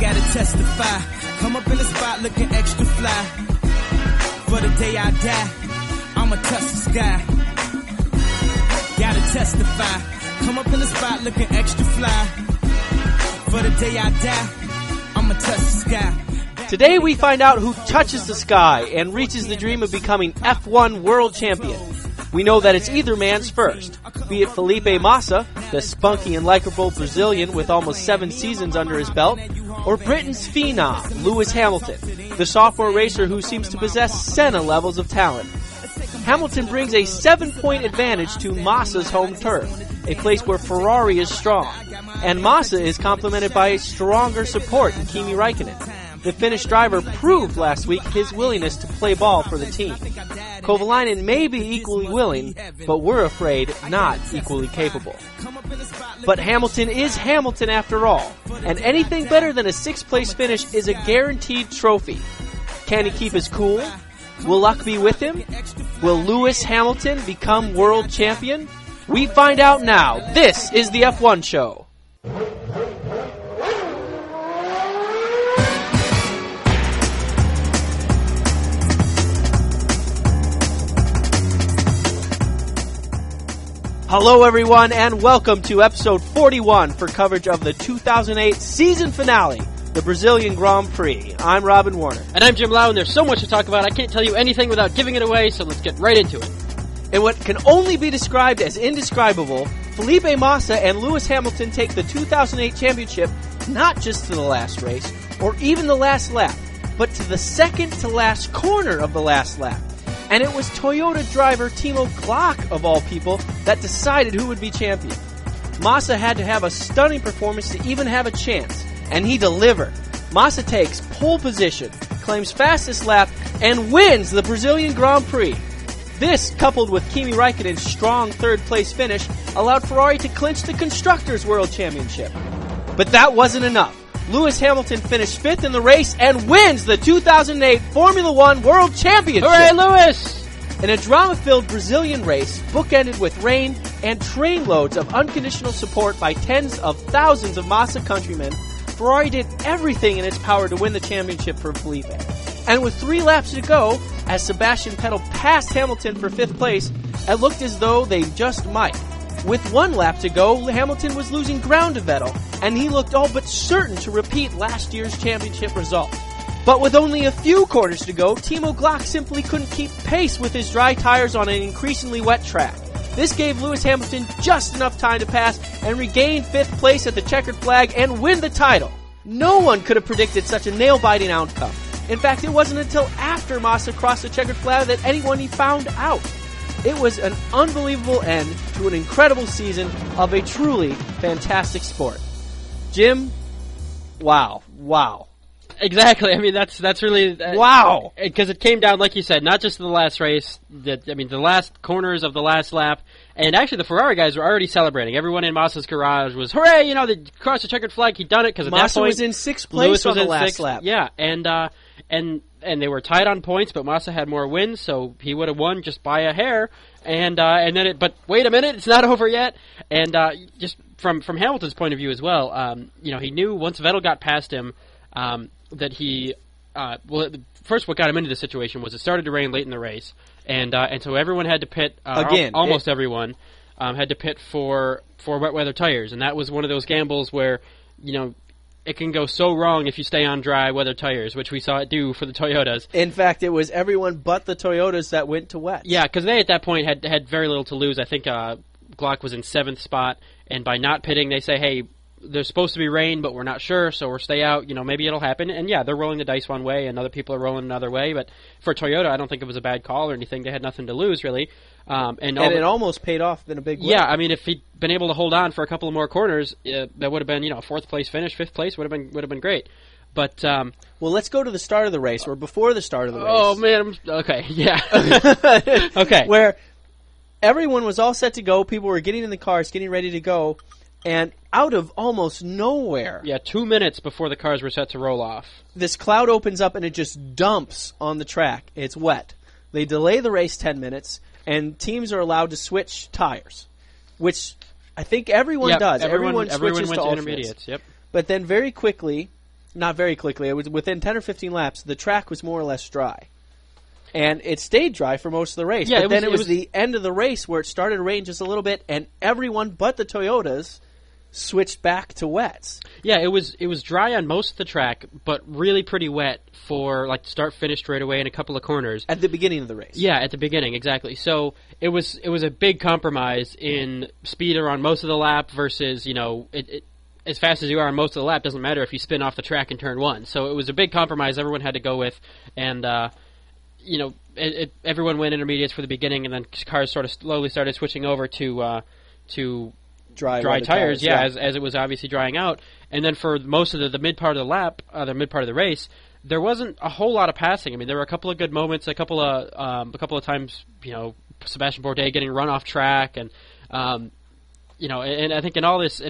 gotta testify. Come up in the spot looking extra fly. For the day I die, I'ma touch the sky. Gotta testify. Come up in the spot looking extra fly. For the day I die, I'ma touch the sky. Today we find out who touches the sky and reaches the dream of becoming F1 world champion. We know that it's either man's first, be it Felipe Massa, the spunky and likable Brazilian with almost 7 seasons under his belt, or Britain's phenom, Lewis Hamilton, the sophomore racer who seems to possess Senna levels of talent. Hamilton brings a 7-point advantage to Massa's home turf, a place where Ferrari is strong, and Massa is complemented by a stronger support in Kimi Raikkonen. The Finnish driver proved last week his willingness to play ball for the team. Kovalainen may be equally willing, but we're afraid not equally capable. But Hamilton is Hamilton after all, and anything better than a 6th place finish is a guaranteed trophy. Can he keep his cool? Will luck be with him? Will Lewis Hamilton become world champion? We find out now. This is the F1 Show. Hello everyone and welcome to episode 41 for coverage of the 2008 season finale, the Brazilian Grand Prix. I'm Robin Warner. And I'm Jim Lau, and there's so much to talk about I can't tell you anything without giving it away, so let's get right into it. In what can only be described as indescribable, Felipe Massa and Lewis Hamilton take the 2008 championship not just to the last race, or even the last lap, but to the second to last corner of the last lap. And it was Toyota driver Timo Glock, of all people, that decided who would be champion. Massa had to have a stunning performance to even have a chance, and he delivered. Massa takes pole position, claims fastest lap, and wins the Brazilian Grand Prix. This, coupled with Kimi Raikkonen's strong 3rd place finish, allowed Ferrari to clinch the Constructors' World Championship. But that wasn't enough. Lewis Hamilton finished 5th in the race and wins the 2008 Formula One World Championship. Hooray, Lewis! In a drama-filled Brazilian race, bookended with rain and trainloads of unconditional support by tens of thousands of Massa countrymen, Ferrari did everything in its power to win the championship for Felipe. And with 3 laps to go, as Sebastian Vettel passed Hamilton for 5th place, it looked as though they just might. With 1 lap to go, Hamilton was losing ground to Vettel, and he looked all but certain to repeat last year's championship result. But with only a few corners to go, Timo Glock simply couldn't keep pace with his dry tires on an increasingly wet track. This gave Lewis Hamilton just enough time to pass and regain 5th place at the checkered flag and win the title. No one could have predicted such a nail-biting outcome. In fact, it wasn't until after Massa crossed the checkered flag that anyone found out. It was an unbelievable end to an incredible season of a truly fantastic sport. Jim, wow. Exactly. I mean, that's really... wow! Because it came down, like you said, not just to the last race, the last corners of the last lap, and actually the Ferrari guys were already celebrating. Everyone in Massa's garage was, hooray, they crossed the checkered flag, he'd done it, because at Massa that point... Massa was in 6th place Lewis on the last lap. Yeah, and they were tied on points, but Massa had more wins, so he would have won just by a hair. But wait a minute, it's not over yet. And just from Hamilton's point of view as well, he knew once Vettel got past him that he. First, what got him into the situation was it started to rain late in the race, and so everyone had to pit. Again, almost everyone had to pit for wet weather tires, and that was one of those gambles where it can go so wrong if you stay on dry weather tires, which we saw it do for the Toyotas. In fact, it was everyone but the Toyotas that went to wet. Yeah, because they at that point had very little to lose. I think Glock was in 7th spot, and by not pitting, they say, hey, there's supposed to be rain, but we're not sure, so we'll stay out. Maybe it'll happen. And yeah, they're rolling the dice one way, and other people are rolling another way. But for Toyota, I don't think it was a bad call or anything. They had nothing to lose, really. It almost paid off in a big way. Yeah, I mean, if he'd been able to hold on for a couple of more corners, that would have been, a 4th place finish, 5th place would have been great. But well, let's go to the start of the race, or before the start of the race. Oh man, okay, yeah, okay, where everyone was all set to go. People were getting in the cars, getting ready to go. And out of almost nowhere... Yeah, 2 minutes before the cars were set to roll off. This cloud opens up and it just dumps on the track. It's wet. They delay the race 10 minutes, and teams are allowed to switch tires, which I think everyone does. Everyone switches to intermediates. Yep. But then very quickly, not very quickly. It was within 10 or 15 laps, the track was more or less dry. And it stayed dry for most of the race. Yeah, but it was the end of the race where it started to rain just a little bit, and everyone but the Toyotas switched back to wets. Yeah, it was dry on most of the track, but really pretty wet for like start finish straight away in a couple of corners at the beginning of the race. Yeah, at the beginning, exactly. So it was a big compromise in speed around most of the lap versus, you know, as fast as you are on most of the lap, doesn't matter if you spin off the track in turn one. So it was a big compromise everyone had to go with, and you know, everyone went intermediates for the beginning, and then cars sort of slowly started switching over to dry tires, as it was obviously drying out. And then for most of the mid part of the lap, the mid part of the race, there wasn't a whole lot of passing. I mean, there were a couple of good moments, a couple of times, you know, Sebastian Bourdais getting run off track, and you know, and I think in all this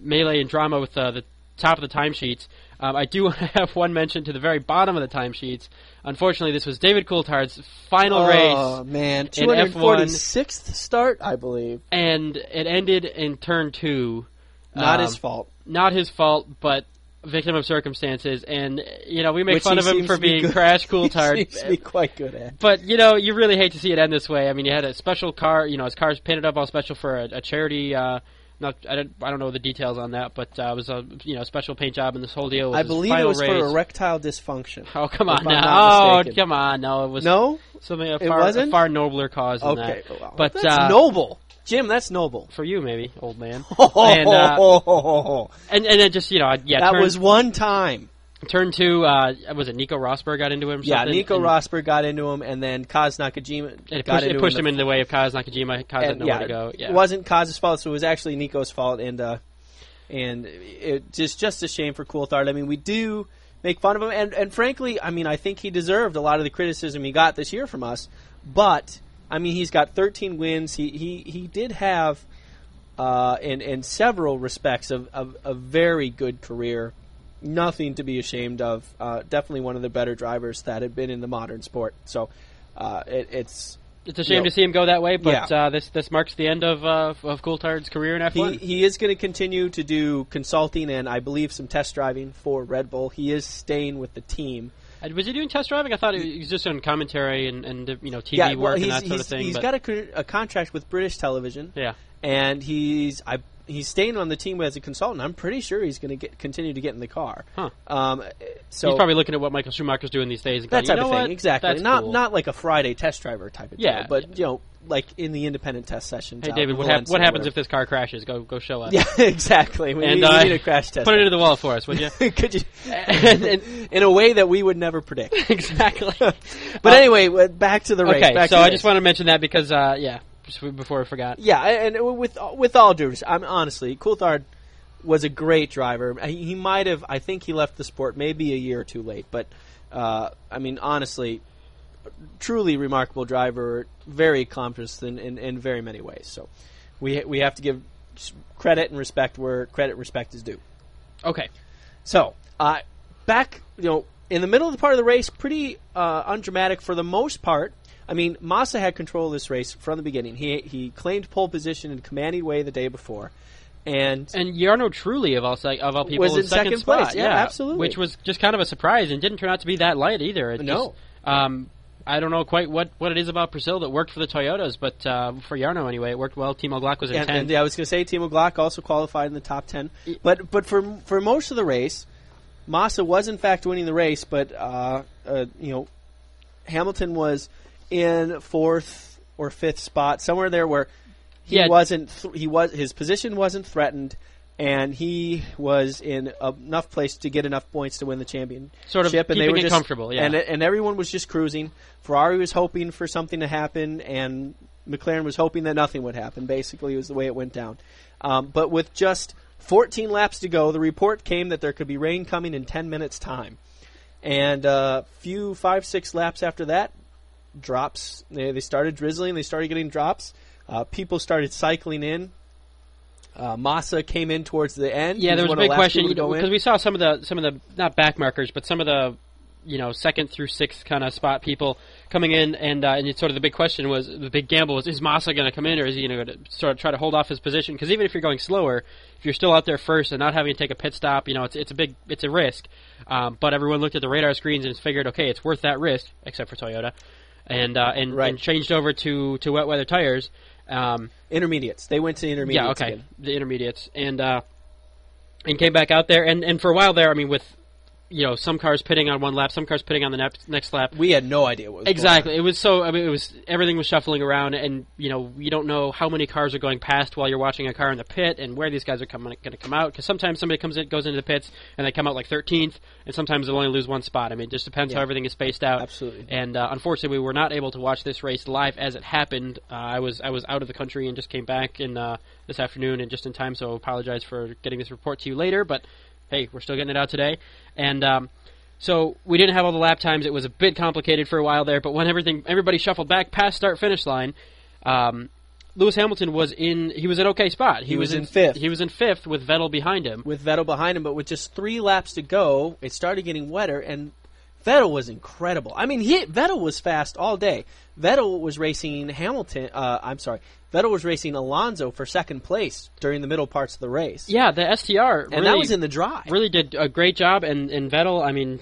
melee and drama with the top of the timesheets, I do want to have one mention to the very bottom of the timesheets. Unfortunately, this was David Coulthard's final race. Oh, man. 246th start, I believe. And it ended in turn two. Not his fault. Not his fault, but victim of circumstances. And, you know, we make fun of him for being Crash Coulthard. He seems to be quite good at. But, you know, you really hate to see it end this way. I mean, he had a special car. You know, his car's painted up all special for a charity I don't know the details on that, but it was a special paint job, and this whole deal was his final race. I believe it was for erectile dysfunction. Oh, come on now! Oh, come on! No, it was something a far nobler cause than that. Okay, well, but that's noble, Jim. That's noble for you, maybe, old man. And then just that was one time. Turn two, was it Nico Rosberg got into him? Yeah, Nico Rosberg got into him, and then Kaz Nakajima pushed him in the way of Kaz Nakajima. Kaz had nowhere to go. Yeah. It wasn't Kaz's fault, so it was actually Nico's fault, and it just a shame for Coulthard. I mean, we do make fun of him, and frankly, I mean, I think he deserved a lot of the criticism he got this year from us, but, I mean, he's got 13 wins. He did have, in several respects, a very good career. Nothing to be ashamed of. Definitely one of the better drivers that had been in the modern sport. So it's a shame to see him go that way, but this marks the end of Coulthard's career in F1. He is going to continue to do consulting and I believe some test driving for Red Bull. He is staying with the team. Was he doing test driving? I thought he was just on commentary and TV work and that sort of thing. He's got a contract with British television. Yeah. And he's staying on the team as a consultant. I'm pretty sure he's going to continue to get in the car. Huh. So he's probably looking at what Michael Schumacher's doing these days. And that type of thing, exactly. That's not like a Friday test driver type of deal, but like in the independent test session. Hey, David, what happens if this car crashes? Go show us. Yeah, exactly. We need a crash test. Put it into the wall for us, would you? Could you? and in a way that we would never predict. Exactly. But anyway, back to the race. Okay, so I just want to mention that because, just before I forgot. Yeah, and with all due respect, I'm honestly, Coulthard was a great driver. He might have, I think he left the sport maybe a year or two late, but I mean, honestly, truly remarkable driver, very accomplished in very many ways. So we have to give credit and respect where credit and respect is due. Okay. So back, in the middle of the part of the race, pretty undramatic for the most part. I mean, Massa had control of this race from the beginning. He claimed pole position in commanding way the day before, and Jarno Trulli of all people was in second place. Yeah, absolutely. Which was just kind of a surprise and didn't turn out to be that light either. I don't know quite what it is about Brazil that worked for the Toyotas, but for Jarno anyway, it worked well. Timo Glock was in 10th. I was going to say Timo Glock also qualified in the top 10. But for most of the race, Massa was in fact winning the race, but Hamilton was in fourth or fifth spot, somewhere there where he wasn't. His position wasn't threatened, and he was in enough place to get enough points to win the championship. Sort of keeping it comfortable, yeah. And everyone was just cruising. Ferrari was hoping for something to happen, and McLaren was hoping that nothing would happen. Basically, was the way it went down. But with just 14 laps to go, the report came that there could be rain coming in 10 minutes' time, and a few 5-6 laps after that. Drops. They started drizzling. They started getting drops. People started cycling in. Massa came in towards the end. Yeah, there was a big question because we saw some of the not backmarkers, but some of the you know, second through sixth kind of spot people coming in, and it's sort of the big question was, the big gamble was, is Massa going to come in, or is he going to sort of try to hold off his position? Because even if you're going slower, if you're still out there first and not having to take a pit stop, you know, it's a risk. But everyone looked at the radar screens and figured, okay, it's worth that risk, except for Toyota, and changed over to wet weather tires. Intermediates. They went to intermediates. Yeah, okay, again. The intermediates, and came back out there, and for a while there, I mean, with, you know, some cars pitting on one lap, some cars pitting on the next lap. We had no idea what was exactly going on. It was so. I mean, it was, everything was shuffling around, and you know, you don't know how many cars are going past while you're watching a car in the pit, and where these guys are going to come out. Because sometimes somebody goes into the pits, and they come out like 13th, and sometimes they'll only lose one spot. I mean, it just depends how everything is spaced out. Absolutely. And unfortunately, we were not able to watch this race live as it happened. I was out of the country and just came back in this afternoon, and just in time. So apologize for getting this report to you later, but. Hey, we're still getting it out today. And so we didn't have all the lap times. It was a bit complicated for a while there. But when everybody shuffled back past start-finish line, Lewis Hamilton was in – he was an okay spot. He was in fifth. He was in fifth with Vettel behind him. But with just 3 laps to go, it started getting wetter, and Vettel was incredible. I mean, Vettel was fast all day. Vettel was racing Vettel was racing Alonso for second place during the middle parts of the race. Yeah, the STR really, and that was in the dry. Really did a great job, and Vettel, I mean,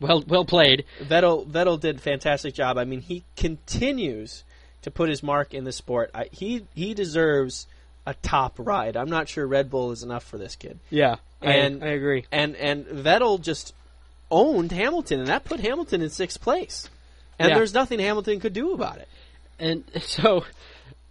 well played. Vettel did a fantastic job. I mean, he continues to put his mark in the sport. He deserves a top ride. I'm not sure Red Bull is enough for this kid. Yeah, I agree. And Vettel just owned Hamilton, and that put Hamilton in 6th place. And there's nothing Hamilton could do about it. And so...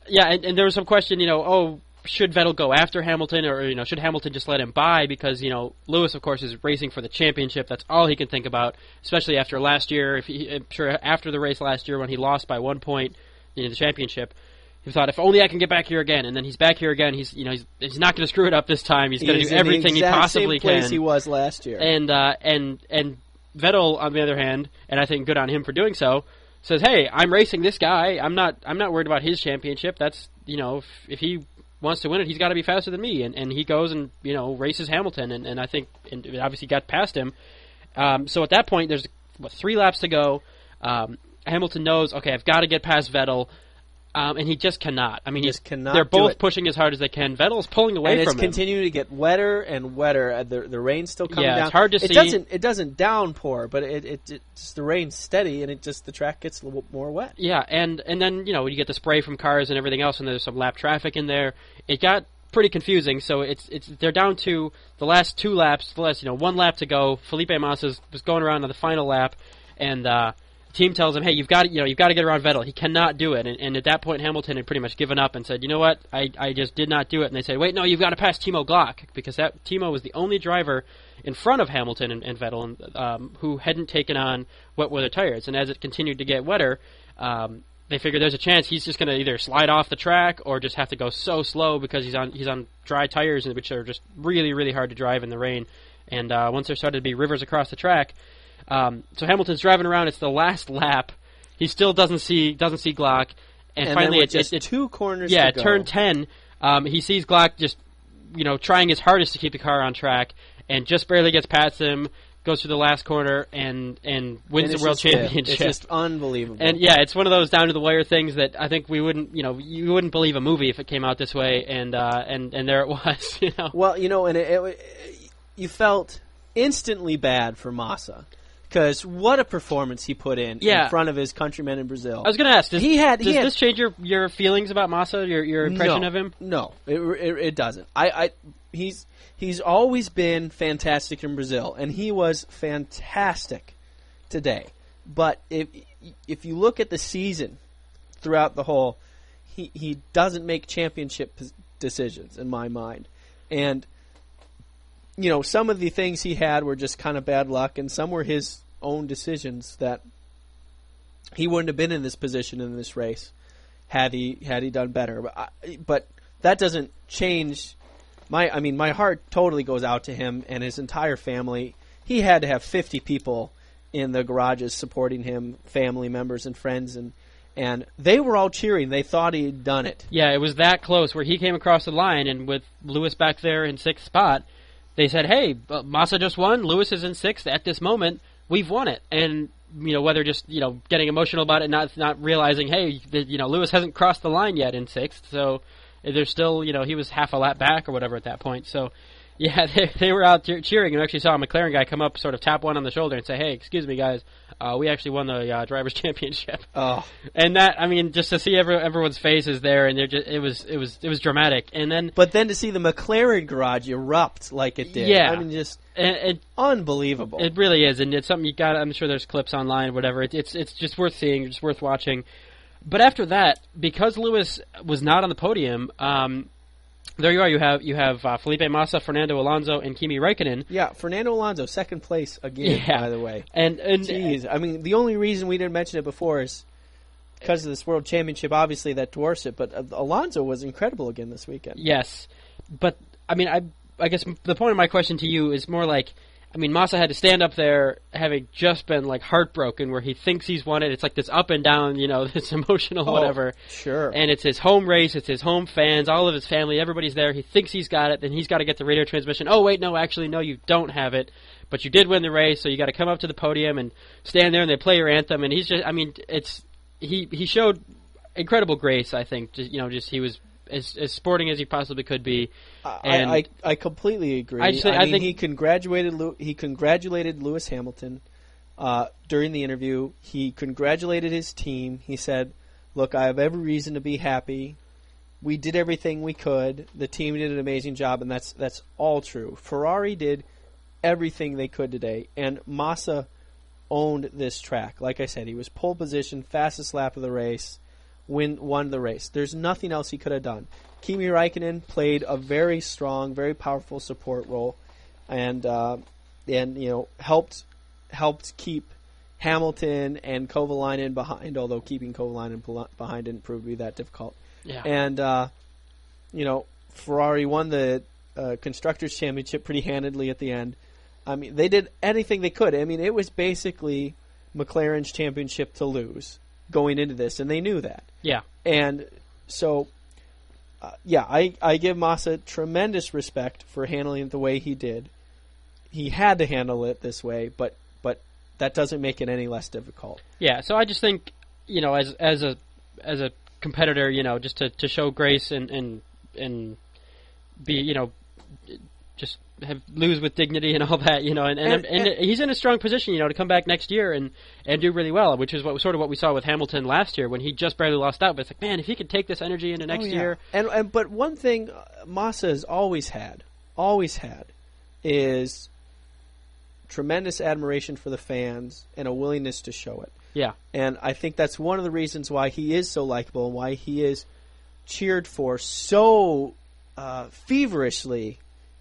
Yeah, and there was some question, you know, should Vettel go after Hamilton, or, you know, should Hamilton just let him by? Because, you know, Lewis, of course, is racing for the championship. That's all he can think about, especially after last year. I'm sure after the race last year when he lost by 1 point in the championship, he thought, if only I can get back here again. And then he's back here again. He's, you know, he's not going to screw it up this time. He's going to do everything he possibly can. He's in the exact same place he was last year. And Vettel, on the other hand, and I think good on him for doing so, says, hey, I'm racing this guy. I'm not worried about his championship. That's, you know, if he wants to win it, he's got to be faster than me. And he goes and, you know, races Hamilton, and I think, and obviously got past him. So at that point, there's 3 laps to go. Hamilton knows, okay, I've got to get past Vettel. And he just cannot. I mean, they're both pushing as hard as they can. Vettel's pulling away from him. And it's continuing to get wetter and wetter. The rain's still coming down. Yeah, it's hard to see. It doesn't downpour, but it's the rain's steady, and the track gets a little more wet. Yeah, and then, you know, you get the spray from cars and everything else, and there's some lap traffic in there. It got pretty confusing, so they're down to the last 2 laps, you know, 1 lap to go. Felipe Massa was going around on the final lap, and... team tells him, hey, you've got to get around Vettel. He cannot do it. And at that point, Hamilton had pretty much given up and said, you know what, I just did not do it. And they said, wait, no, you've got to pass Timo Glock, because that Timo was the only driver in front of Hamilton and Vettel who hadn't taken on wet weather tires. And as it continued to get wetter, they figured there's a chance he's just going to either slide off the track or just have to go so slow because he's on dry tires, which are just really, really hard to drive in the rain. And once there started to be rivers across the track, so Hamilton's driving around. It's the last lap. He still doesn't see Glock, and finally it's 2 corners. Yeah, to go. Turn 10. He sees Glock just, you know, trying his hardest to keep the car on track, and just barely gets past him. Goes through the last corner and wins the world championship. It's just unbelievable. And yeah, it's one of those down to the wire things that I think you wouldn't believe a movie if it came out this way. And there it was. You know. Well, you know, and you felt instantly bad for Massa. Because what a performance he put in front of his countrymen in Brazil. I was going to ask, does this change your feelings about Massa, your impression of him? No, it doesn't. He's always been fantastic in Brazil, and he was fantastic today. But if you look at the season throughout the whole, he doesn't make championship decisions in my mind. And... you know, some of the things he had were just kind of bad luck, and some were his own decisions that he wouldn't have been in this position in this race had he done better. But that doesn't change my heart totally goes out to him and his entire family. He had to have 50 people in the garages supporting him, family members and friends, and they were all cheering. They thought he had done it. Yeah, it was that close where he came across the line, and with Lewis back there in 6th spot, they said, hey, Massa just won. Lewis is in 6th at this moment. we've won it. And, you know, whether just, you know, getting emotional about it, not realizing, hey, you know, Lewis hasn't crossed the line yet in sixth, so there's still, you know, he was half a lap back or whatever at that point. So, yeah, they were out cheering, and actually saw a McLaren guy come up, sort of tap one on the shoulder and say, hey, excuse me, guys, we actually won the Drivers' Championship. Oh. And that, I mean, just to see everyone's faces there, and they're just, it was dramatic. And then, but then to see the McLaren garage erupt like it did, yeah. I mean, just unbelievable. It really is, and it's something you got. I'm sure there's clips online, whatever. It's just worth seeing, just worth watching. But after that, because Lewis was not on the podium, there you are. You have Felipe Massa, Fernando Alonso, and Kimi Raikkonen. Yeah, Fernando Alonso, second place again. Yeah. By the way, and jeez, I mean, the only reason we didn't mention it before is because of this World Championship. Obviously, that dwarfs it. But Alonso was incredible again this weekend. Yes, but I mean, I guess the point of my question to you is more like, I mean, Massa had to stand up there having just been, like, heartbroken where he thinks he's won it. It's like this up and down, you know, this emotional whatever. Sure. And it's his home race. It's his home fans, all of his family. Everybody's there. He thinks he's got it. Then he's got to get the radio transmission. Oh, wait, no, actually, no, you don't have it. But you did win the race, so you got to come up to the podium and stand there and they play your anthem. And he's just, I mean, it's he showed incredible grace, I think. Just, you know, just he was as sporting as he possibly could be. And I completely agree. I think he congratulated Lewis Hamilton during the interview. He congratulated his team. He said, look, I have every reason to be happy. We did everything we could. The team did an amazing job, and that's all true. Ferrari did everything they could today, and Massa owned this track. Like I said, he was pole position, fastest lap of the race. Won the race. There's nothing else he could have done. Kimi Raikkonen played a very strong, very powerful support role, and you know, helped keep Hamilton and Kovalainen behind. Although keeping Kovalainen behind didn't prove to be that difficult. Yeah. And you know, Ferrari won the Constructors' Championship pretty handedly at the end. I mean, they did anything they could. I mean, it was basically McLaren's championship to lose going into this, and they knew that. Yeah. And so, I give Massa tremendous respect for handling it the way he did. He had to handle it this way, but that doesn't make it any less difficult. Yeah, so I just think, you know, as a competitor, you know, just to show grace and be, you know, just lose with dignity and all that, you know, and he's in a strong position, you know, to come back next year and do really well, which is what we saw with Hamilton last year when he just barely lost out. But it's like, man, if he could take this energy into next year, but one thing Massa has always had, is tremendous admiration for the fans and a willingness to show it. Yeah, and I think that's one of the reasons why he is so likable and why he is cheered for so feverishly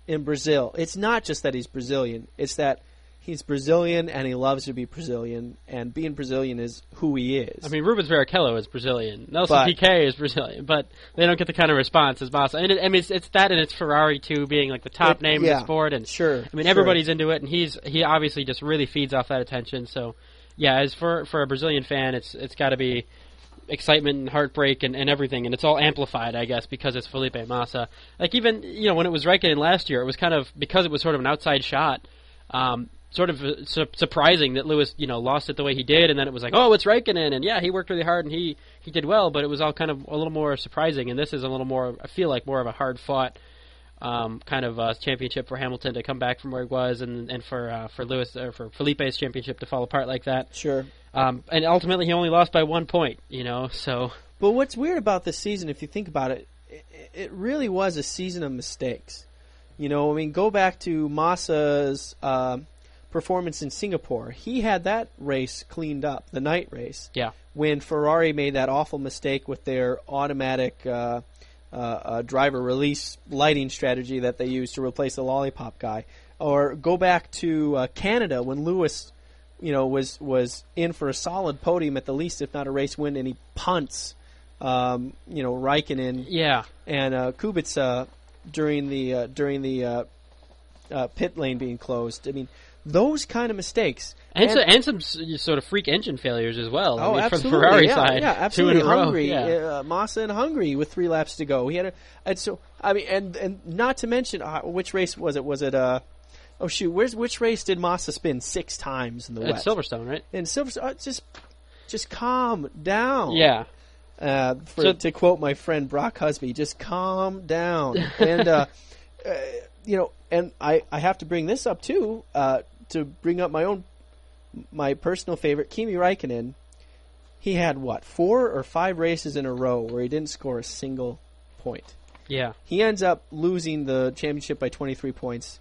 in Brazil. It's not just that he's Brazilian. It's that he's Brazilian and he loves to be Brazilian, and being Brazilian is who he is. I mean, Rubens Barrichello is Brazilian. Nelson Piquet is Brazilian, but they don't get the kind of response as Massa. And it's that, and it's Ferrari too, being like the top name in the sport. And sure, I mean, everybody's into it, and he obviously just really feeds off that attention. So, yeah, as for a Brazilian fan, it's got to be excitement and heartbreak and everything, and it's all amplified, I guess, because it's Felipe Massa. Like, even, you know, when it was Raikkonen last year, it was kind of, because it was sort of an outside shot, sort of surprising that Lewis, you know, lost it the way he did, and then it was like, oh, it's Raikkonen, and yeah, he worked really hard and he did well, but it was all kind of a little more surprising, and this is a little more, I feel like, more of a hard-fought kind of championship for Hamilton to come back from where he was, and for Lewis, or for Felipe's championship to fall apart like that. Sure. And ultimately, he only lost by 1 point, you know, so. But what's weird about this season, if you think about it, it really was a season of mistakes. You know, I mean, go back to Massa's performance in Singapore. He had that race cleaned up, the night race. Yeah. When Ferrari made that awful mistake with their automatic driver release lighting strategy that they used to replace the lollipop guy. Or go back to Canada when Lewis, you know, was in for a solid podium at the least, if not a race win, and he punts, you know, Raikkonen, yeah, and Kubica during the pit lane being closed. I mean, those kind of mistakes, and some sort of freak engine failures as well. Oh, I mean, absolutely, from Ferrari side, yeah, absolutely. 2 in a row. Hungary, yeah. Massa in Hungary with 3 laps to go. He had a, and so I mean, and not to mention which race was it? Was it Oh shoot! Which race did Massa spin 6 times in the West? At Silverstone, right? In Silverstone, just calm down. Yeah. To quote my friend Brock Husby, just calm down. And and I have to bring this up too, to bring up my personal favorite, Kimi Raikkonen. He had 4 or 5 races in a row where he didn't score a single point. Yeah. He ends up losing the championship by 23 points.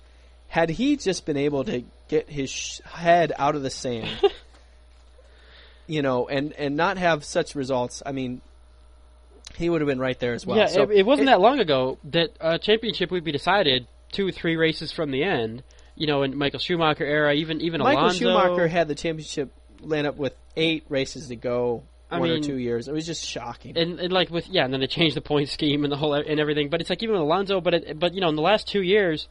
Had he just been able to get his head out of the sand, and not have such results, I mean, he would have been right there as well. Yeah, so it wasn't that long ago that a championship would be decided 2 or 3 races from the end. In Michael Schumacher era, even Alonso. Michael Schumacher had the championship land up with 8 races to go, or 2 years. It was just shocking. And like with and then they changed the point scheme and the whole and everything. But it's like even with Alonso, in the last 2 years,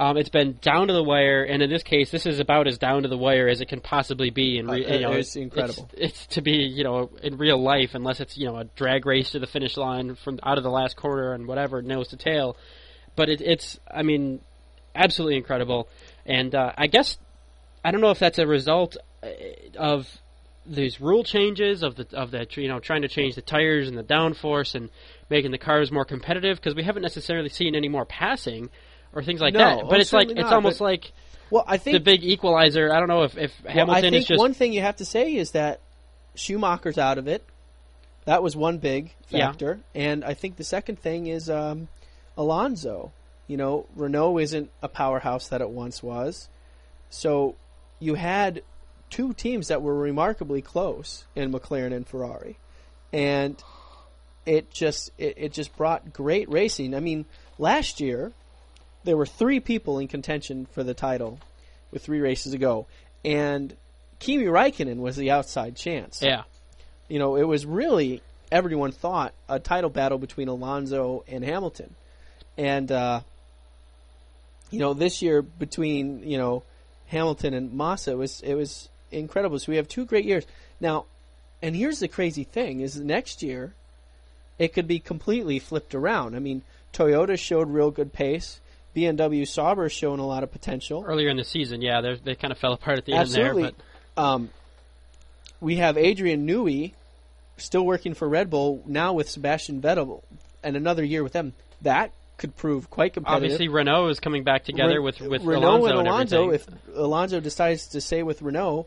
it's been down to the wire. And in this case, this is about as down to the wire as it can possibly be. And it's incredible. It's to be in real life, unless it's a drag race to the finish line from out of the last corner and whatever, nose to tail. But it's absolutely incredible. And I guess I don't know if that's a result of these rule changes of the trying to change the tires and the downforce and making the cars more competitive, because we haven't necessarily seen any more passing or things like that. But I think the big equalizer. I don't know if Hamilton is just. One thing you have to say is that Schumacher's out of it. That was one big factor, and I think the second thing is Alonso. Renault isn't a powerhouse that it once was. So you had 2 teams that were remarkably close in McLaren and Ferrari. And it just brought great racing. I mean, last year there were 3 people in contention for the title with 3 races to go. And Kimi Raikkonen was the outside chance. Yeah. It was really, everyone thought, a title battle between Alonso and Hamilton. And this year between Hamilton and Massa, it was incredible. So we have 2 great years now. And here's the crazy thing: is next year it could be completely flipped around. I mean, Toyota showed real good pace. BMW Sauber shown a lot of potential earlier in the season. Yeah, they kind of fell apart at the end there. But we have Adrian Newey still working for Red Bull now with Sebastian Vettel, and another year with them that could prove quite competitive. Obviously, Renault is coming back together with Renault and Alonso. If Alonso decides to stay with Renault,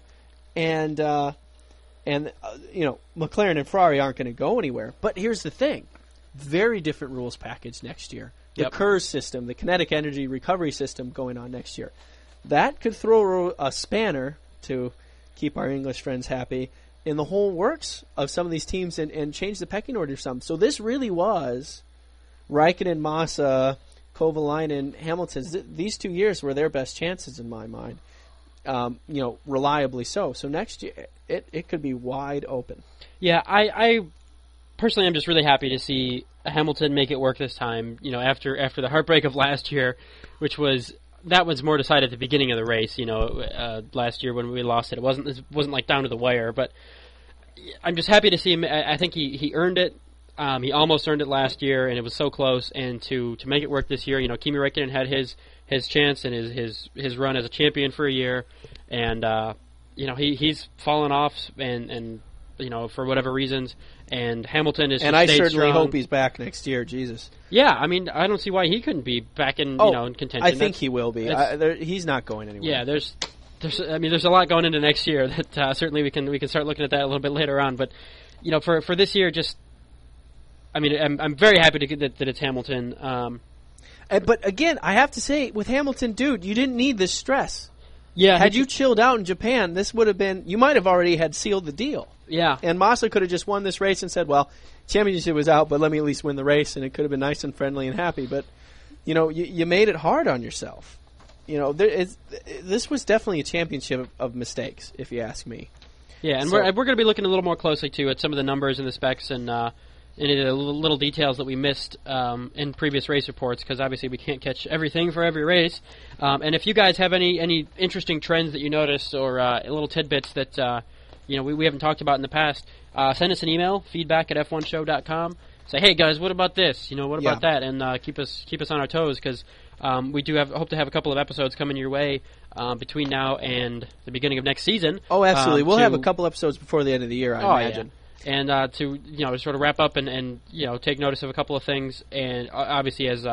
and McLaren and Ferrari aren't going to go anywhere. But here's the thing: very different rules package next year. The KERS system, the kinetic energy recovery system, going on next year, that could throw a spanner, to keep our English friends happy, in the whole works of some of these teams and change the pecking order some. So this really was Raikkonen, Massa, Kovalainen, Hamilton. These 2 years were their best chances in my mind, reliably so. So next year, it could be wide open. Yeah, I personally am just really happy to see Hamilton make it work this time. After the heartbreak of last year, which was more decided at the beginning of the race. Last year when we lost it, it wasn't like down to the wire. But I'm just happy to see him. I think he earned it. He almost earned it last year, and it was so close. And to make it work this year, Kimi Räikkönen had his chance and his run as a champion for a year, and he's fallen off, and for whatever reasons. And Hamilton is. And I certainly hope he's back next year. Jesus. Yeah, I mean, I don't see why he couldn't be back in contention. I think he will be. He's not going anywhere. Yeah, there's a lot going into next year that certainly we can start looking at that a little bit later on. But for this year, just. I mean, I'm very happy to get that it's Hamilton. But again, I have to say, with Hamilton, dude, you didn't need this stress. Yeah. Had you chilled out in Japan, this would have been. You might have already had sealed the deal. Yeah. And Massa could have just won this race and said, "Well, championship was out, but let me at least win the race," and it could have been nice and friendly and happy. But you made it hard on yourself. This was definitely a championship of mistakes, if you ask me. Yeah, and we're going to be looking a little more closely too at some of the numbers and the specs and. Any of the little details that we missed in previous race reports, because obviously we can't catch everything for every race. And if you guys have any interesting trends that you noticed or little tidbits that we haven't talked about in the past, send us an email, feedback@f1show.com. Say, hey guys, what about this? What about that? And keep us on our toes, because We do hope to have a couple of episodes coming your way between now and the beginning of next season. Oh, absolutely. We'll have a couple episodes before the end of the year, I imagine. Yeah. And to, you know, sort of wrap up and you know, take notice of a couple of things. And obviously as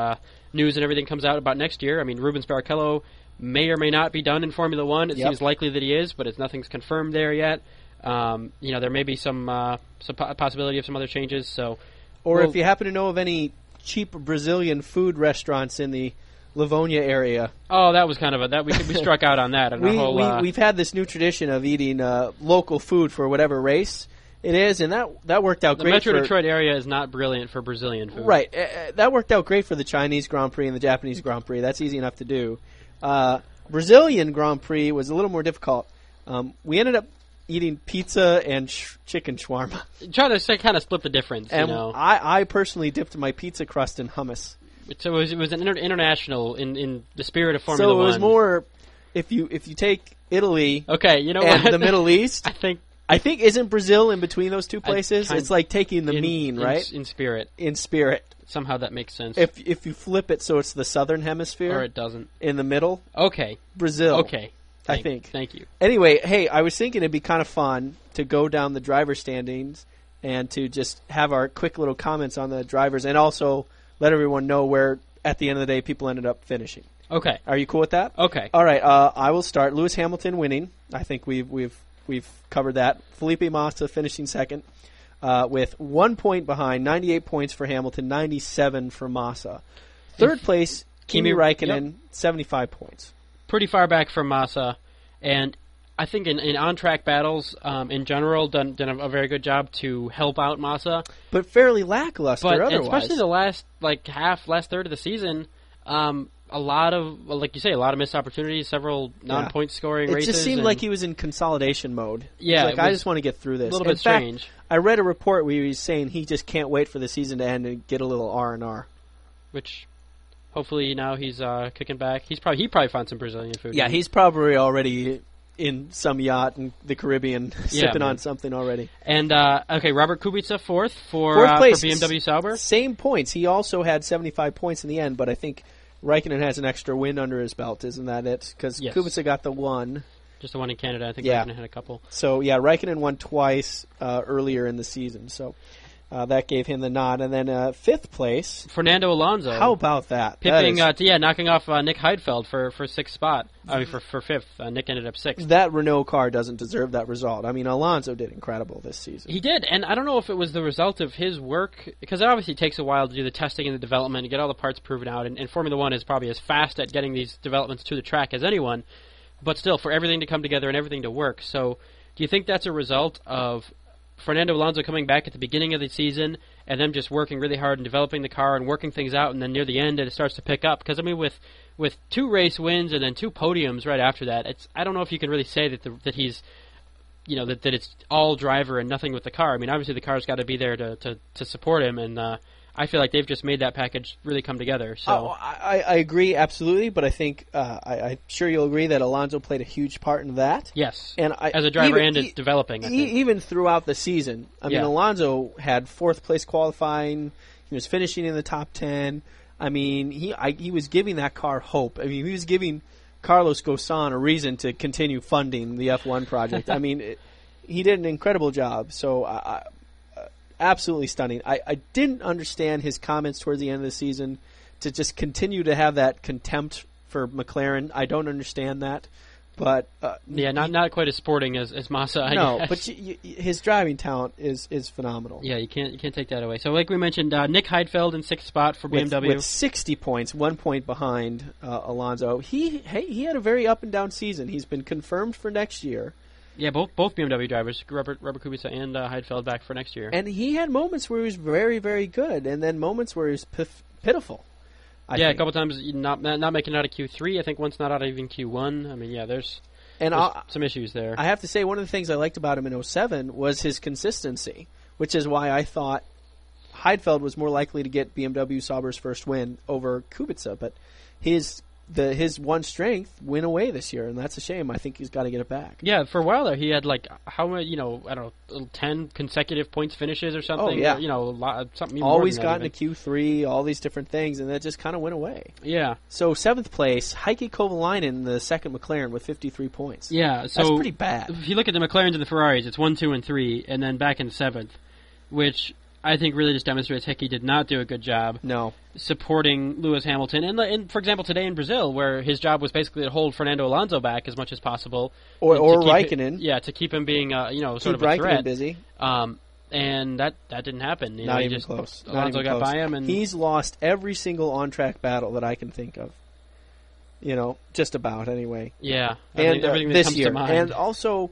news and everything comes out about next year, I mean, Rubens Barrichello may or may not be done in Formula 1. It seems likely that he is, but nothing's confirmed there yet. You know, there may be some possibility of some other changes. So, if you happen to know of any cheap Brazilian food restaurants in the Livonia area. Oh, that was kind of we struck out on that. We've had this new tradition of eating local food for whatever race it is, and that worked out great. The Metro Detroit area is not brilliant for Brazilian food. Right. That worked out great for the Chinese Grand Prix and the Japanese Grand Prix. That's easy enough to do. Brazilian Grand Prix was a little more difficult. We ended up eating pizza and chicken shawarma. Try to kind of split the difference, and you know. I personally dipped my pizza crust in hummus. So it was an international in the spirit of Formula 1. So it was more if you take Italy and the Middle East. I think isn't Brazil in between those two places? It's like taking the mean, right? In spirit. In spirit. Somehow that makes sense. If you flip it so it's the southern hemisphere. Or it doesn't. In the middle. Okay. Brazil. Okay. Thank you. Anyway, hey, I was thinking it'd be kind of fun to go down the driver standings and to just have our quick little comments on the drivers and also let everyone know where, at the end of the day, people ended up finishing. Okay. Are you cool with that? Okay. All right. I will start. Lewis Hamilton winning. I think we've covered that. Felipe Massa finishing second with 1 point behind, 98 points for Hamilton, 97 for Massa. Third place, Kimi Raikkonen, 75 points. Pretty far back from Massa, and I think in on-track battles in general done a very good job to help out Massa, but fairly lackluster otherwise. Especially the last third of the season, a lot of missed opportunities, several non-point scoring races. It just seemed like he was in consolidation mode. Yeah, I just want to get through this. A little bit strange. I read a report where he was saying he just can't wait for the season to end and get a little R&R, which. Hopefully now he's kicking back. He probably found some Brazilian food. Yeah, he's probably already in some yacht in the Caribbean sipping on something already. And Robert Kubica fourth for BMW Sauber. Same points. He also had 75 points in the end, but I think Raikkonen has an extra win under his belt, isn't that it? Because Kubica got the one. Just the one in Canada. I think Raikkonen had a couple. So yeah, Raikkonen won twice earlier in the season. So. That gave him the nod. And then fifth place. Fernando Alonso. How about that? Knocking off Nick Heidfeld for sixth spot. I mean, for fifth. Nick ended up sixth. That Renault car doesn't deserve that result. I mean, Alonso did incredible this season. He did, and I don't know if it was the result of his work, because it obviously takes a while to do the testing and the development and get all the parts proven out, and Formula One is probably as fast at getting these developments to the track as anyone, but still, for everything to come together and everything to work. So, do you think that's a result of Fernando Alonso coming back at the beginning of the season and them just working really hard and developing the car and working things out, and then near the end it starts to pick up? Because, I mean, with two race wins and then two podiums right after that, I don't know if you can really say that he's, you know, that it's all driver and nothing with the car. I mean, obviously the car's got to be there to support him, and I feel like they've just made that package really come together. So I agree absolutely, but I think I'm sure you'll agree that Alonso played a huge part in that. Yes, and as a driver and as developing, I think. Even throughout the season. I mean, Alonso had fourth place qualifying. He was finishing in the top 10. I mean, he was giving that car hope. I mean, he was giving Carlos Ghosn a reason to continue funding the F1 project. I mean, he did an incredible job. So absolutely stunning. I didn't understand his comments towards the end of the season to just continue to have that contempt for McLaren. I don't understand that. But not quite as sporting as Massa, I guess. But his driving talent is phenomenal. Yeah, you can't take that away. So like we mentioned, Nick Heidfeld in sixth spot for BMW. With 60 points, 1 point behind Alonso. He had a very up-and-down season. He's been confirmed for next year. Yeah, both BMW drivers, Robert Kubica and Heidfeld, back for next year. And he had moments where he was very, very good, and then moments where he was pitiful. I think. A couple times not making it out of Q3. I think once not out of even Q1. I mean, yeah, there's some issues there. I have to say, one of the things I liked about him in 2007 was his consistency, which is why I thought Heidfeld was more likely to get BMW Sauber's first win over Kubica, but his his one strength went away this year, and that's a shame. I think he's got to get it back. Yeah, for a while there, he had like how many, you know, I don't know, 10 consecutive points finishes or something. Oh, yeah. Or, you know, a lot, something even always more than that, got into Q3, all these different things, and that just kind of went away. Yeah. So 7th place, Heikki Kovalainen, the second McLaren with 53 points. Yeah, so that's pretty bad. If you look at the McLarens and the Ferraris, it's 1, 2, and 3, and then back in 7th, which I think really just demonstrates Heikki did not do a good job supporting Lewis Hamilton. And, for example, today in Brazil, where his job was basically to hold Fernando Alonso back as much as possible. Or Raikkonen. To keep him being, sort of a threat. Raikkonen busy. And that didn't happen. Not even close. Alonso got by him. And he's lost every single on-track battle that I can think of. You know, just about anyway. Yeah. And everything that this comes year. To mind. And also,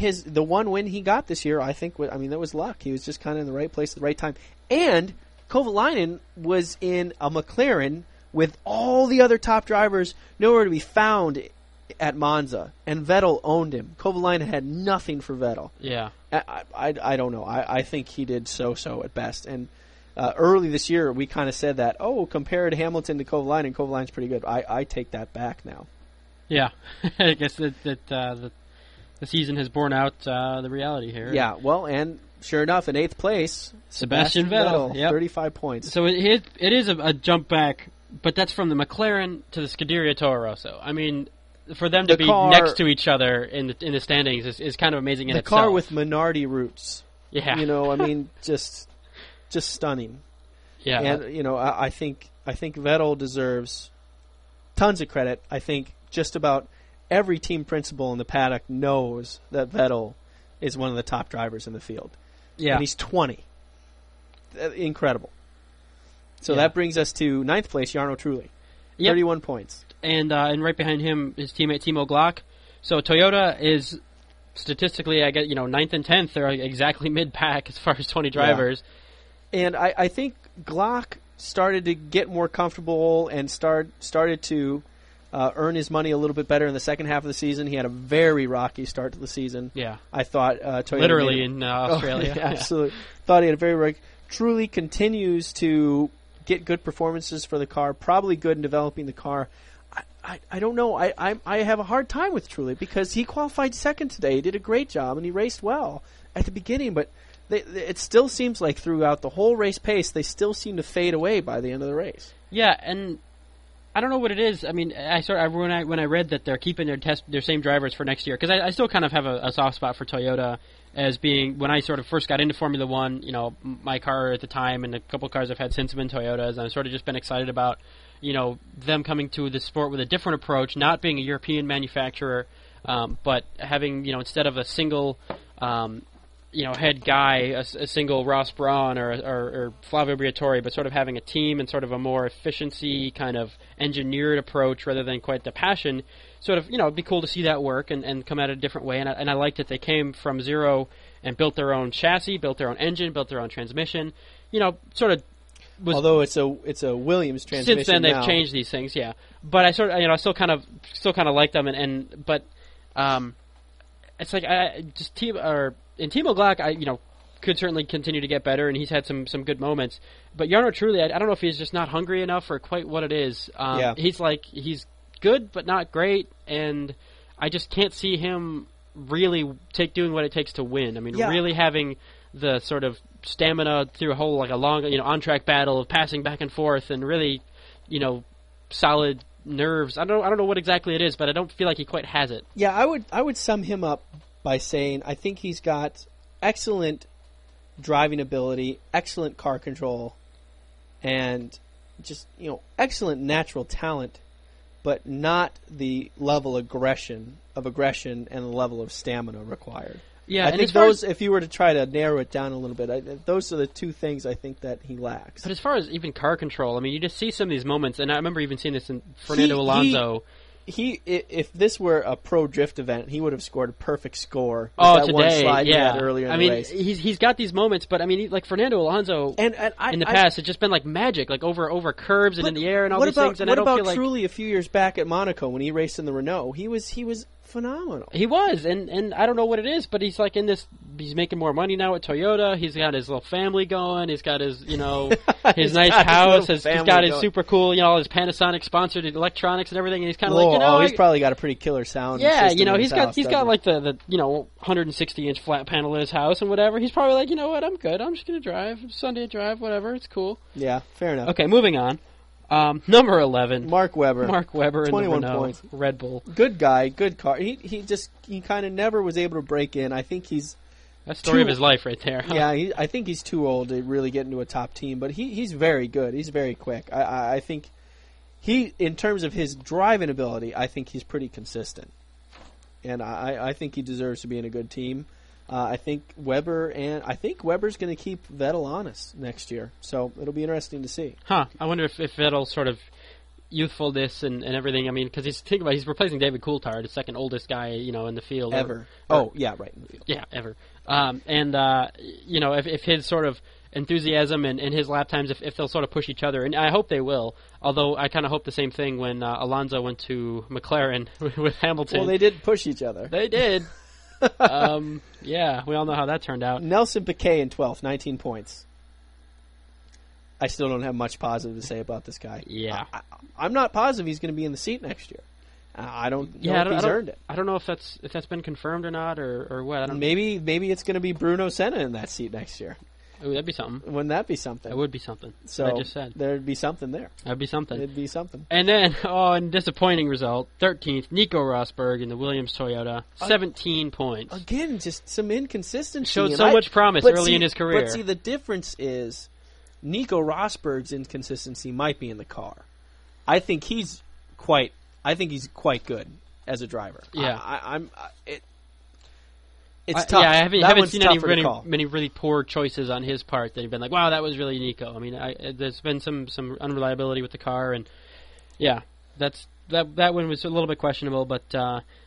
the one win he got this year, I think, that was luck. He was just kind of in the right place at the right time. And Kovalainen was in a McLaren with all the other top drivers nowhere to be found at Monza, and Vettel owned him. Kovalainen had nothing for Vettel. Yeah, I don't know. I think he did so at best. And early this year, we kind of said that, compared Hamilton to Kovalainen, Kovalainen's pretty good. I take that back now. Yeah, I guess that the season has borne out the reality here. Yeah, well, and sure enough, in 8th place, Sebastian Vettel, 35 points. So it is a jump back, but that's from the McLaren to the Scuderia Toro Rosso. I mean, for them to be next to each other in the standings is kind of amazing in itself. The car with Minardi roots. Yeah. Just stunning. Yeah. And, I think Vettel deserves tons of credit. I think just about every team principal in the paddock knows that Vettel is one of the top drivers in the field. Yeah. And he's 20. Incredible. So that brings us to 9th place, Jarno Trulli. Yep. 31 points. And right behind him, his teammate Timo Glock. So Toyota is statistically, 9th and 10th. They're exactly mid-pack as far as 20 drivers. Yeah. And I think Glock started to get more comfortable and started to earn his money a little bit better in the second half of the season. He had a very rocky start to the season. Yeah. I thought Toyota literally in Australia. Oh, yeah, absolutely. Thought he had a very rocky. Truly continues to get good performances for the car, probably good in developing the car. I don't know. I have a hard time with Trulli because he qualified second today. He did a great job, and he raced well at the beginning, but it still seems like throughout the whole race pace, they still seem to fade away by the end of the race. Yeah, and I don't know what it is. I mean, when I read that they're keeping their same drivers for next year, because I still kind of have a soft spot for Toyota as being, when I sort of first got into Formula One, my car at the time and a couple cars I've had since have been Toyotas, and I've sort of just been excited about, them coming to the sport with a different approach, not being a European manufacturer, but having, instead of a single, head guy, a single Ross Brawn or Flavio Briatore, but sort of having a team and sort of a more efficiency kind of engineered approach rather than quite the passion. Sort of, it'd be cool to see that work and come at it a different way. And I liked that they came from zero and built their own chassis, built their own engine, built their own transmission. Sort of. Although it's a Williams transmission. Since then they've changed these things, yeah. But I sort of, still kind of like them, but it's like And Timo Glock, could certainly continue to get better, and he's had some good moments. But Jarno Trulli, I don't know if he's just not hungry enough or quite what it is. He's good but not great, and I just can't see him really doing what it takes to win. I mean, really having the sort of stamina through a whole a long on-track battle of passing back and forth and really solid nerves. I don't know what exactly it is, but I don't feel like he quite has it. Yeah, I would sum him up by saying I think he's got excellent driving ability, excellent car control, and just, excellent natural talent, but not the level of aggression and the level of stamina required. Yeah, I think those, if you were to try to narrow it down a little bit, those are the two things I think that he lacks. But as far as even car control, you just see some of these moments, and I remember even seeing this in Fernando Alonso. He, if this were a pro drift event, he would have scored a perfect score. That today, one slide he had earlier in the race. He's got these moments, but like Fernando Alonso in the past, it's just been like magic, like over curbs and in the air and all these things. And I don't feel Trulli a few years back at Monaco when he raced in the Renault? He was phenomenal. He was, and I don't know what it is, but he's like in this he's making more money now at Toyota. He's got his little family going. He's got his, you know, his nice house. He's got his super cool, you know, all his Panasonic sponsored electronics and everything. And he's kind of like, you know, he's probably got a pretty killer sound. Yeah, you know, he's got like the you know 160-inch flat panel in his house and whatever. He's probably like, you know what, I'm good. I'm just gonna drive Sunday drive, whatever. It's cool. Yeah, fair enough. Okay, moving on. Number 11, Mark Webber. Mark Webber, 21 points, Red Bull. Good guy, good car. He kind of never was able to break in. I think he's that's story of his life right there. Huh? Yeah, I think he's too old to really get into a top team. But he's very good. He's very quick. I think he, in terms of his driving ability, I think he's pretty consistent. And I think he deserves to be in a good team. I think Webber's going to keep Vettel honest next year, so it'll be interesting to see. Huh? I wonder if Vettel sort of youthfulness and everything. I mean, because he's replacing David Coulthard, the second oldest guy, you know, in the field ever. In the field. Yeah, ever. You know, if his sort of enthusiasm and his lap times, if they'll sort of push each other, and I hope they will. Although I kind of hope the same thing when Alonso went to McLaren with Hamilton. Well, they did push each other. They did. Yeah, we all know how that turned out. Nelson Piquet in 12th, 19 points. I still don't have much positive to say about this guy. Yeah. I'm not positive he's going to be in the seat next year. I don't know if he's earned it. I don't know if that's been confirmed or not or what. I don't maybe it's going to be Bruno Senna in that seat next year. Ooh, that'd be something. Wouldn't that be something? It would be something. So I just said. There'd be something there. That'd be something. It'd be something. And then, and disappointing result, 13th, Nico Rosberg in the Williams Toyota, 17 points. Again, just some inconsistency. Showed so much promise early in his career. But see, the difference is Nico Rosberg's inconsistency might be in the car. I think he's quite good as a driver. Yeah. It's tough. Yeah, I haven't seen many really poor choices on his part that have been like, wow, that was really Nico. I mean, there's been some unreliability with the car, and yeah, that one was a little bit questionable. But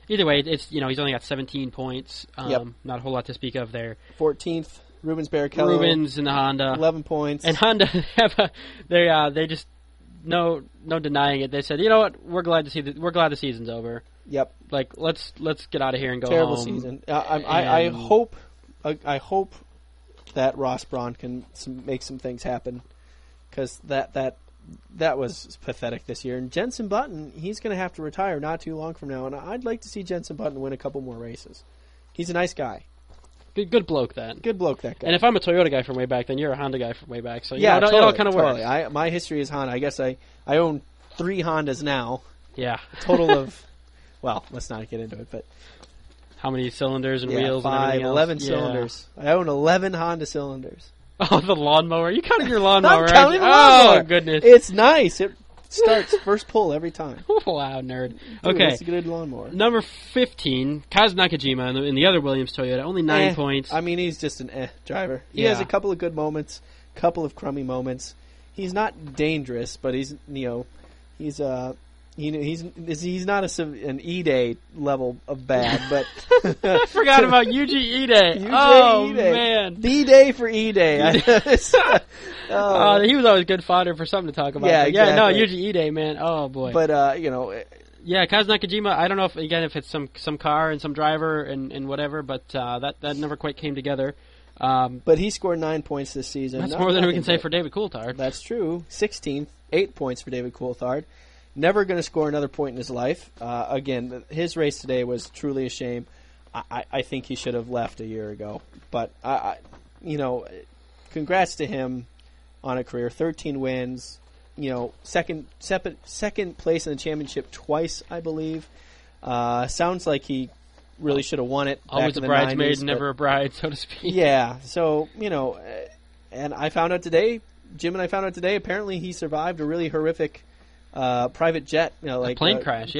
either way, it's he's only got 17 points. Not a whole lot to speak of there. 14th, Rubens Barrichello. Rubens in the Honda, 11 points. And Honda they just no denying it. They said, you know what, we're glad the season's over. Yep. Like, let's get out of here and go home. Terrible season. I hope that Ross Brawn can make some things happen, because that was pathetic this year. And Jensen Button, he's going to have to retire not too long from now, and I'd like to see Jensen Button win a couple more races. He's a nice guy. Good bloke, that. Good bloke, that guy. And if I'm a Toyota guy from way back, then you're a Honda guy from way back. So yeah, it all kind of works. My history is Honda. I guess I own 3 Hondas now. Yeah. A total of... Well, let's not get into it, but... How many cylinders and wheels 5, and everything else? 11 cylinders. I own 11 Honda cylinders. Oh, the lawnmower. You counted your lawnmower, right? I'm counting the lawnmower. Oh, goodness. It's nice. It starts first pull every time. Wow, nerd. Dude, okay. It's a good lawnmower. Number 15, Kazuki Nakajima in the other Williams Toyota. Only 9 points. I mean, he's just an driver. He has a couple of good moments, couple of crummy moments. He's not dangerous, but he's not an E-Day level of bad, but... I forgot about UG E-Day. Man. D-Day for E-Day. He was always good fodder for something to talk about. Yeah, exactly. Yeah, no, UG E-Day, man. Oh, boy. But, yeah, Kazu Nakajima, I don't know, if it's some car and some driver and whatever, but that never quite came together. But he scored 9 points this season. That's more than we can say for David Coulthard. That's true. 16, 8 points for David Coulthard. Never going to score another point in his life. Again, his race today was truly a shame. I think he should have left a year ago. But, congrats to him on a career. 13 wins, second place in the championship twice, I believe. Sounds like he really should have won it. Always a bridesmaid, never a bride, so to speak. Yeah, so, and I found out today, apparently he survived a really horrific private jet, a plane crash,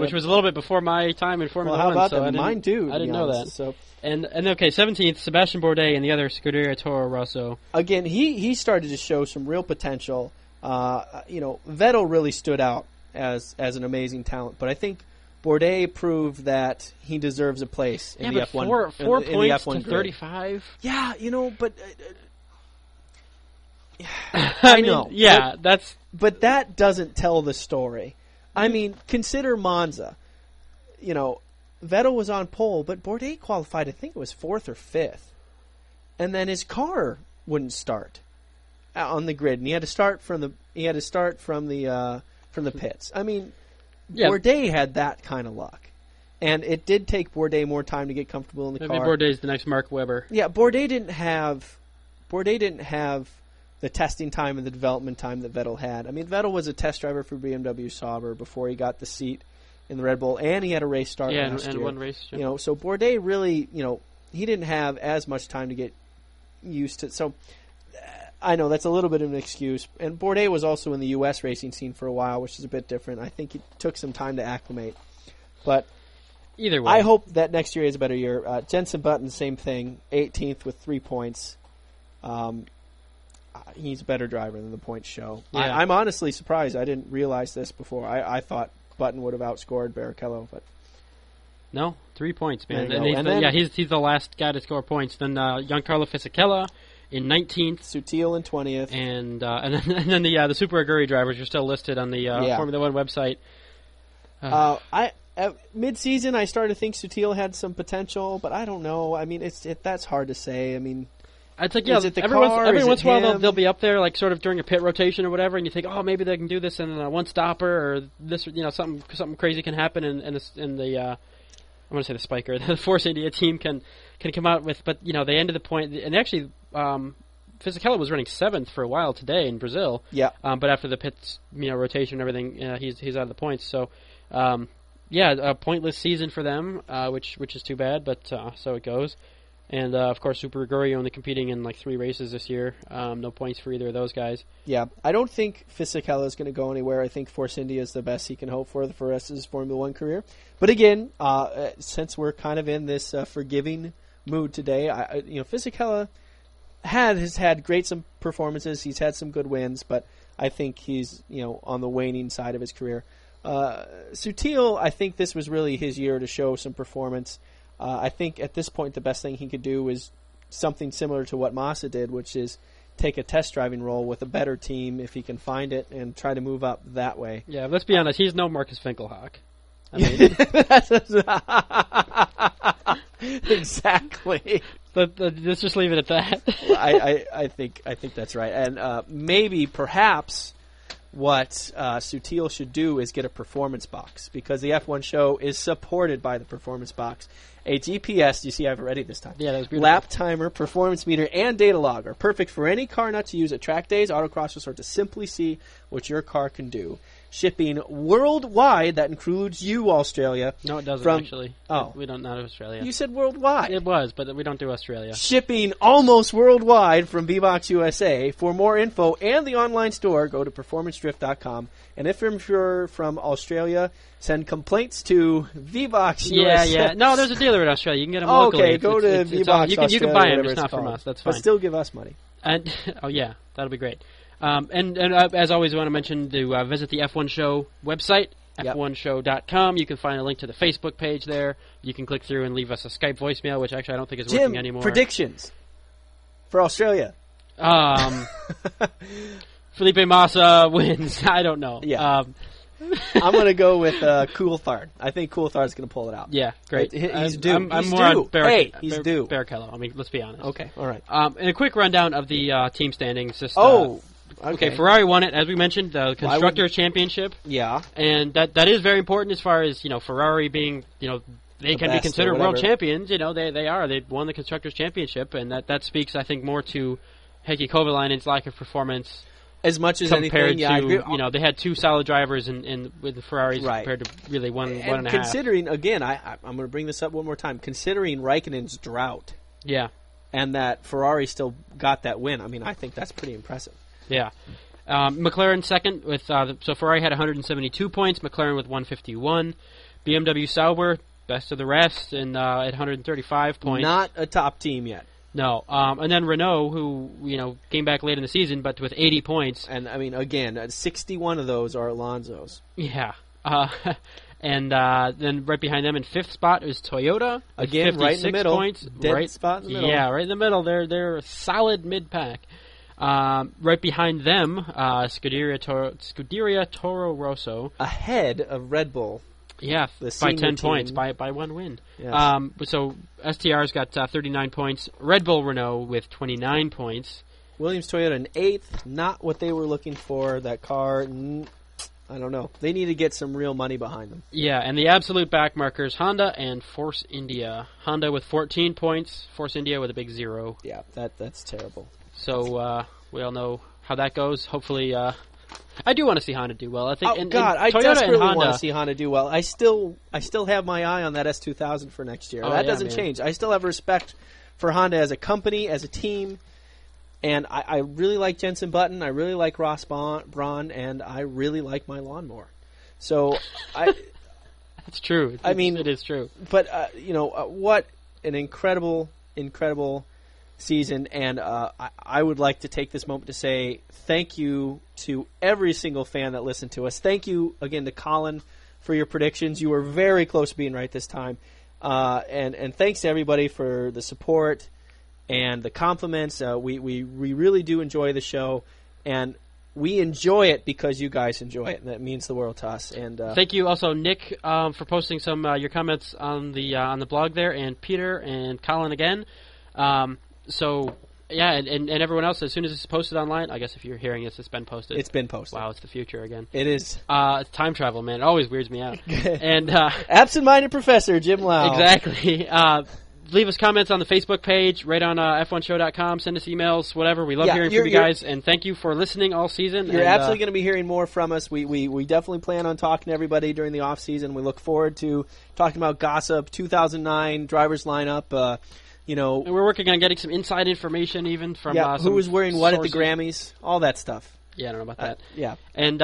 which was a little bit before my time in Formula One. Well, how about that? Mine too. I didn't know that. So and okay, 17th, Sebastian Bourdais and the other Scuderia Toro Rosso. Again, he started to show some real potential. Vettel really stood out as an amazing talent, but I think Bourdais proved that he deserves a place in the F1. 4 points to 35. Yeah, but. I know. Yeah, but that doesn't tell the story. I mean, consider Monza. Vettel was on pole, but Bourdais qualified, I think it was 4th or 5th. And then his car wouldn't start on the grid, and he had to start from the pits. I mean, yeah. Bourdais had that kind of luck. And it did take Bourdais more time to get comfortable in the car. Maybe Bourdais the next Mark Webber. Yeah, Bourdais didn't have the testing time and the development time that Vettel had. I mean, Vettel was a test driver for BMW Sauber before he got the seat in the Red Bull, and he had a race start last year. One race. Yeah. You know, so Bourdais really, you know, he didn't have as much time to get used to. So I know that's a little bit of an excuse. And Bourdais was also in the U.S. racing scene for a while, which is a bit different. I think it took some time to acclimate, but. Either way. I hope that next year is a better year. Jensen Button, same thing, 18th with 3 points. He's a better driver than the points show. Yeah. I'm honestly surprised. I didn't realize this before. I thought Button would have outscored Barrichello, but no, 3 points, man. He's the last guy to score points. Then Giancarlo Fisichella in 19th, Sutil in 20th, and then the Super Aguri drivers are still listed on the Formula One website. At mid-season, I started to think Sutil had some potential, but I don't know. I mean, that's hard to say. I mean, I think is it the car? Every once in a while, they'll be up there, like sort of during a pit rotation or whatever, and you think, oh, maybe they can do this in a one-stopper or this. You know, something crazy can happen, and I want to say the Spiker, the Force India team can come out with. But you know, they ended the point, and actually, Fisichella was running 7th for a while today in Brazil. Yeah. But after the pits, you know, rotation and everything, he's out of the points. So. Yeah, a pointless season for them, which is too bad, but so it goes. And, of course, Super Aguri only competing in, like, 3 races this year. No points for either of those guys. Yeah, I don't think Fisichella is going to go anywhere. I think Force India is the best he can hope for the rest of his Formula 1 career. But, again, since we're kind of in this forgiving mood today, Fisichella has had great some performances. He's had some good wins, but I think he's, you know, on the waning side of his career. Sutil, I think this was really his year to show some performance. I think at this point the best thing he could do is something similar to what Massa did, which is take a test driving role with a better team if he can find it and try to move up that way. Yeah, let's be honest, he's no Marcus Finkelhawk. I mean, exactly. Let's just leave it at that. I think that's right. And perhaps... what Sutil should do is get a performance box, because the F1 show is supported by the performance box. A GPS, you see I've already this time. Yeah, that was beautiful. Lap timer, performance meter, and data log are perfect for any car nut to use at track days, autocrosses, or to simply see what your car can do. Shipping worldwide, that includes you, Australia. No, it doesn't, actually. Oh. We don't know Australia. You said worldwide. It was, but we don't do Australia. Shipping almost worldwide from V-Box USA. For more info and the online store, go to performancedrift.com. And if you're from Australia, send complaints to V-Box USA. Yeah, yeah. No, there's a dealer in Australia. You can get them locally. Okay, go to V-Box Australia. You can buy them, just not from us. That's fine. But still give us money. And, oh, yeah. That'll be great. And as always, I want to mention to visit the F1 Show website, f1show.com. You can find a link to the Facebook page there. You can click through and leave us a Skype voicemail, which actually I don't think is working anymore. Predictions for Australia. Felipe Massa wins. I don't know. Yeah. I'm going to go with Coulthard. I think Coulthard's going to pull it out. Yeah, great. He's due. He's due. Barrichello. I mean, let's be honest. Okay, all right. And a quick rundown of the team standings. Okay, Ferrari won it, as we mentioned, the Constructors' Championship. Yeah. And that is very important as far as, you know, Ferrari being, you know, they can be considered world champions. You know, they are. They won the Constructors' Championship, and that speaks, I think, more to Heikki Kovalainen's lack of performance. As much as anything, yeah. Compared to, you know, they had 2 solid drivers with the Ferraris compared to really one and a half. Considering, again, I'm going to bring this up one more time, considering Raikkonen's drought. Yeah. And that Ferrari still got that win. I mean, I think that's pretty impressive. Yeah. McLaren second with so Ferrari had 172 points, McLaren with 151, BMW Sauber best of the rest and at 135 points. Not a top team yet. No. And then Renault, who came back late in the season but with 80 points. And I mean, again, 61 of those are Alonso's. Yeah. And then right behind them in 5th spot is Toyota. Again, right in the middle. Points. Dead spot in the middle. Yeah, right in the middle. They're a solid mid-pack. Right behind them, Scuderia Toro Rosso. Ahead of Red Bull. Yeah, by 10 points, by one win. Yes. So STR's got 39 points. Red Bull Renault with 29 points. Williams Toyota in 8th. Not what they were looking for. That car, I don't know. They need to get some real money behind them. Yeah, and the absolute backmarkers, Honda and Force India. Honda with 14 points. Force India with a big 0. Yeah, that's terrible. So we all know how that goes. Hopefully... I do want to see Honda do well. I think. I desperately want to see Honda do well. I still have my eye on that S2000 for next year. That doesn't change. I still have respect for Honda as a company, as a team, and I really like Jensen Button. I really like Ross Brawn, and I really like my lawnmower. So, That's true. It is true. But what an incredible season, and I would like to take this moment to say thank you to every single fan that listened to us. Thank you again to Colin for your predictions. You were very close to being right this time. And thanks to everybody for the support and the compliments. We really do enjoy the show, and we enjoy it because you guys enjoy it, and that means the world to us. And thank you also, Nick, for posting some your comments on the blog there, and Peter and Colin again. So, yeah, and everyone else, as soon as it's posted online, I guess if you're hearing this, it's been posted. It's been posted. Wow, it's the future again. It is. It's time travel, man. It always weirds me out. And absent-minded professor Jim Lau. Exactly. Leave us comments on the Facebook page, right on f1show.com. Send us emails, whatever. We love hearing from you guys, and thank you for listening all season. You're absolutely going to be hearing more from us. We definitely plan on talking to everybody during the off season. We look forward to talking about gossip, 2009 driver's lineup, and we're working on getting some inside information even from who was wearing what sources at the Grammys, all that stuff. Yeah, I don't know about that. Yeah. And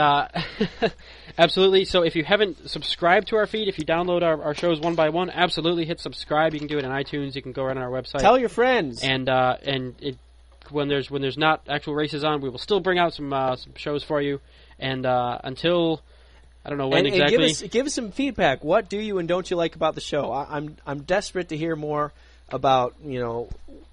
absolutely, so if you haven't subscribed to our feed, if you download our shows one by one, absolutely hit subscribe. You can do it on iTunes. You can go right on our website. Tell your friends. And when there's not actual races on, we will still bring out some shows for you. And until... I don't know when exactly. And give us some feedback. What do you and don't you like about the show? I'm desperate to hear more about,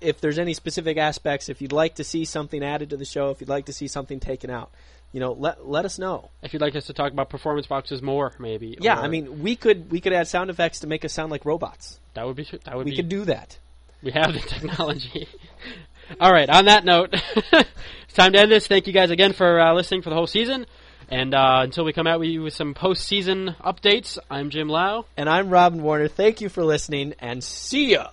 if there's any specific aspects, if you'd like to see something added to the show, if you'd like to see something taken out, let us know. If you'd like us to talk about performance boxes more, maybe. Yeah, we could add sound effects to make us sound like robots. We could do that. We have the technology. All right, on that note, it's time to end this. Thank you guys again for listening for the whole season. And until we come out with you with some postseason updates, I'm Jim Lau. And I'm Robin Warner. Thank you for listening, and see ya!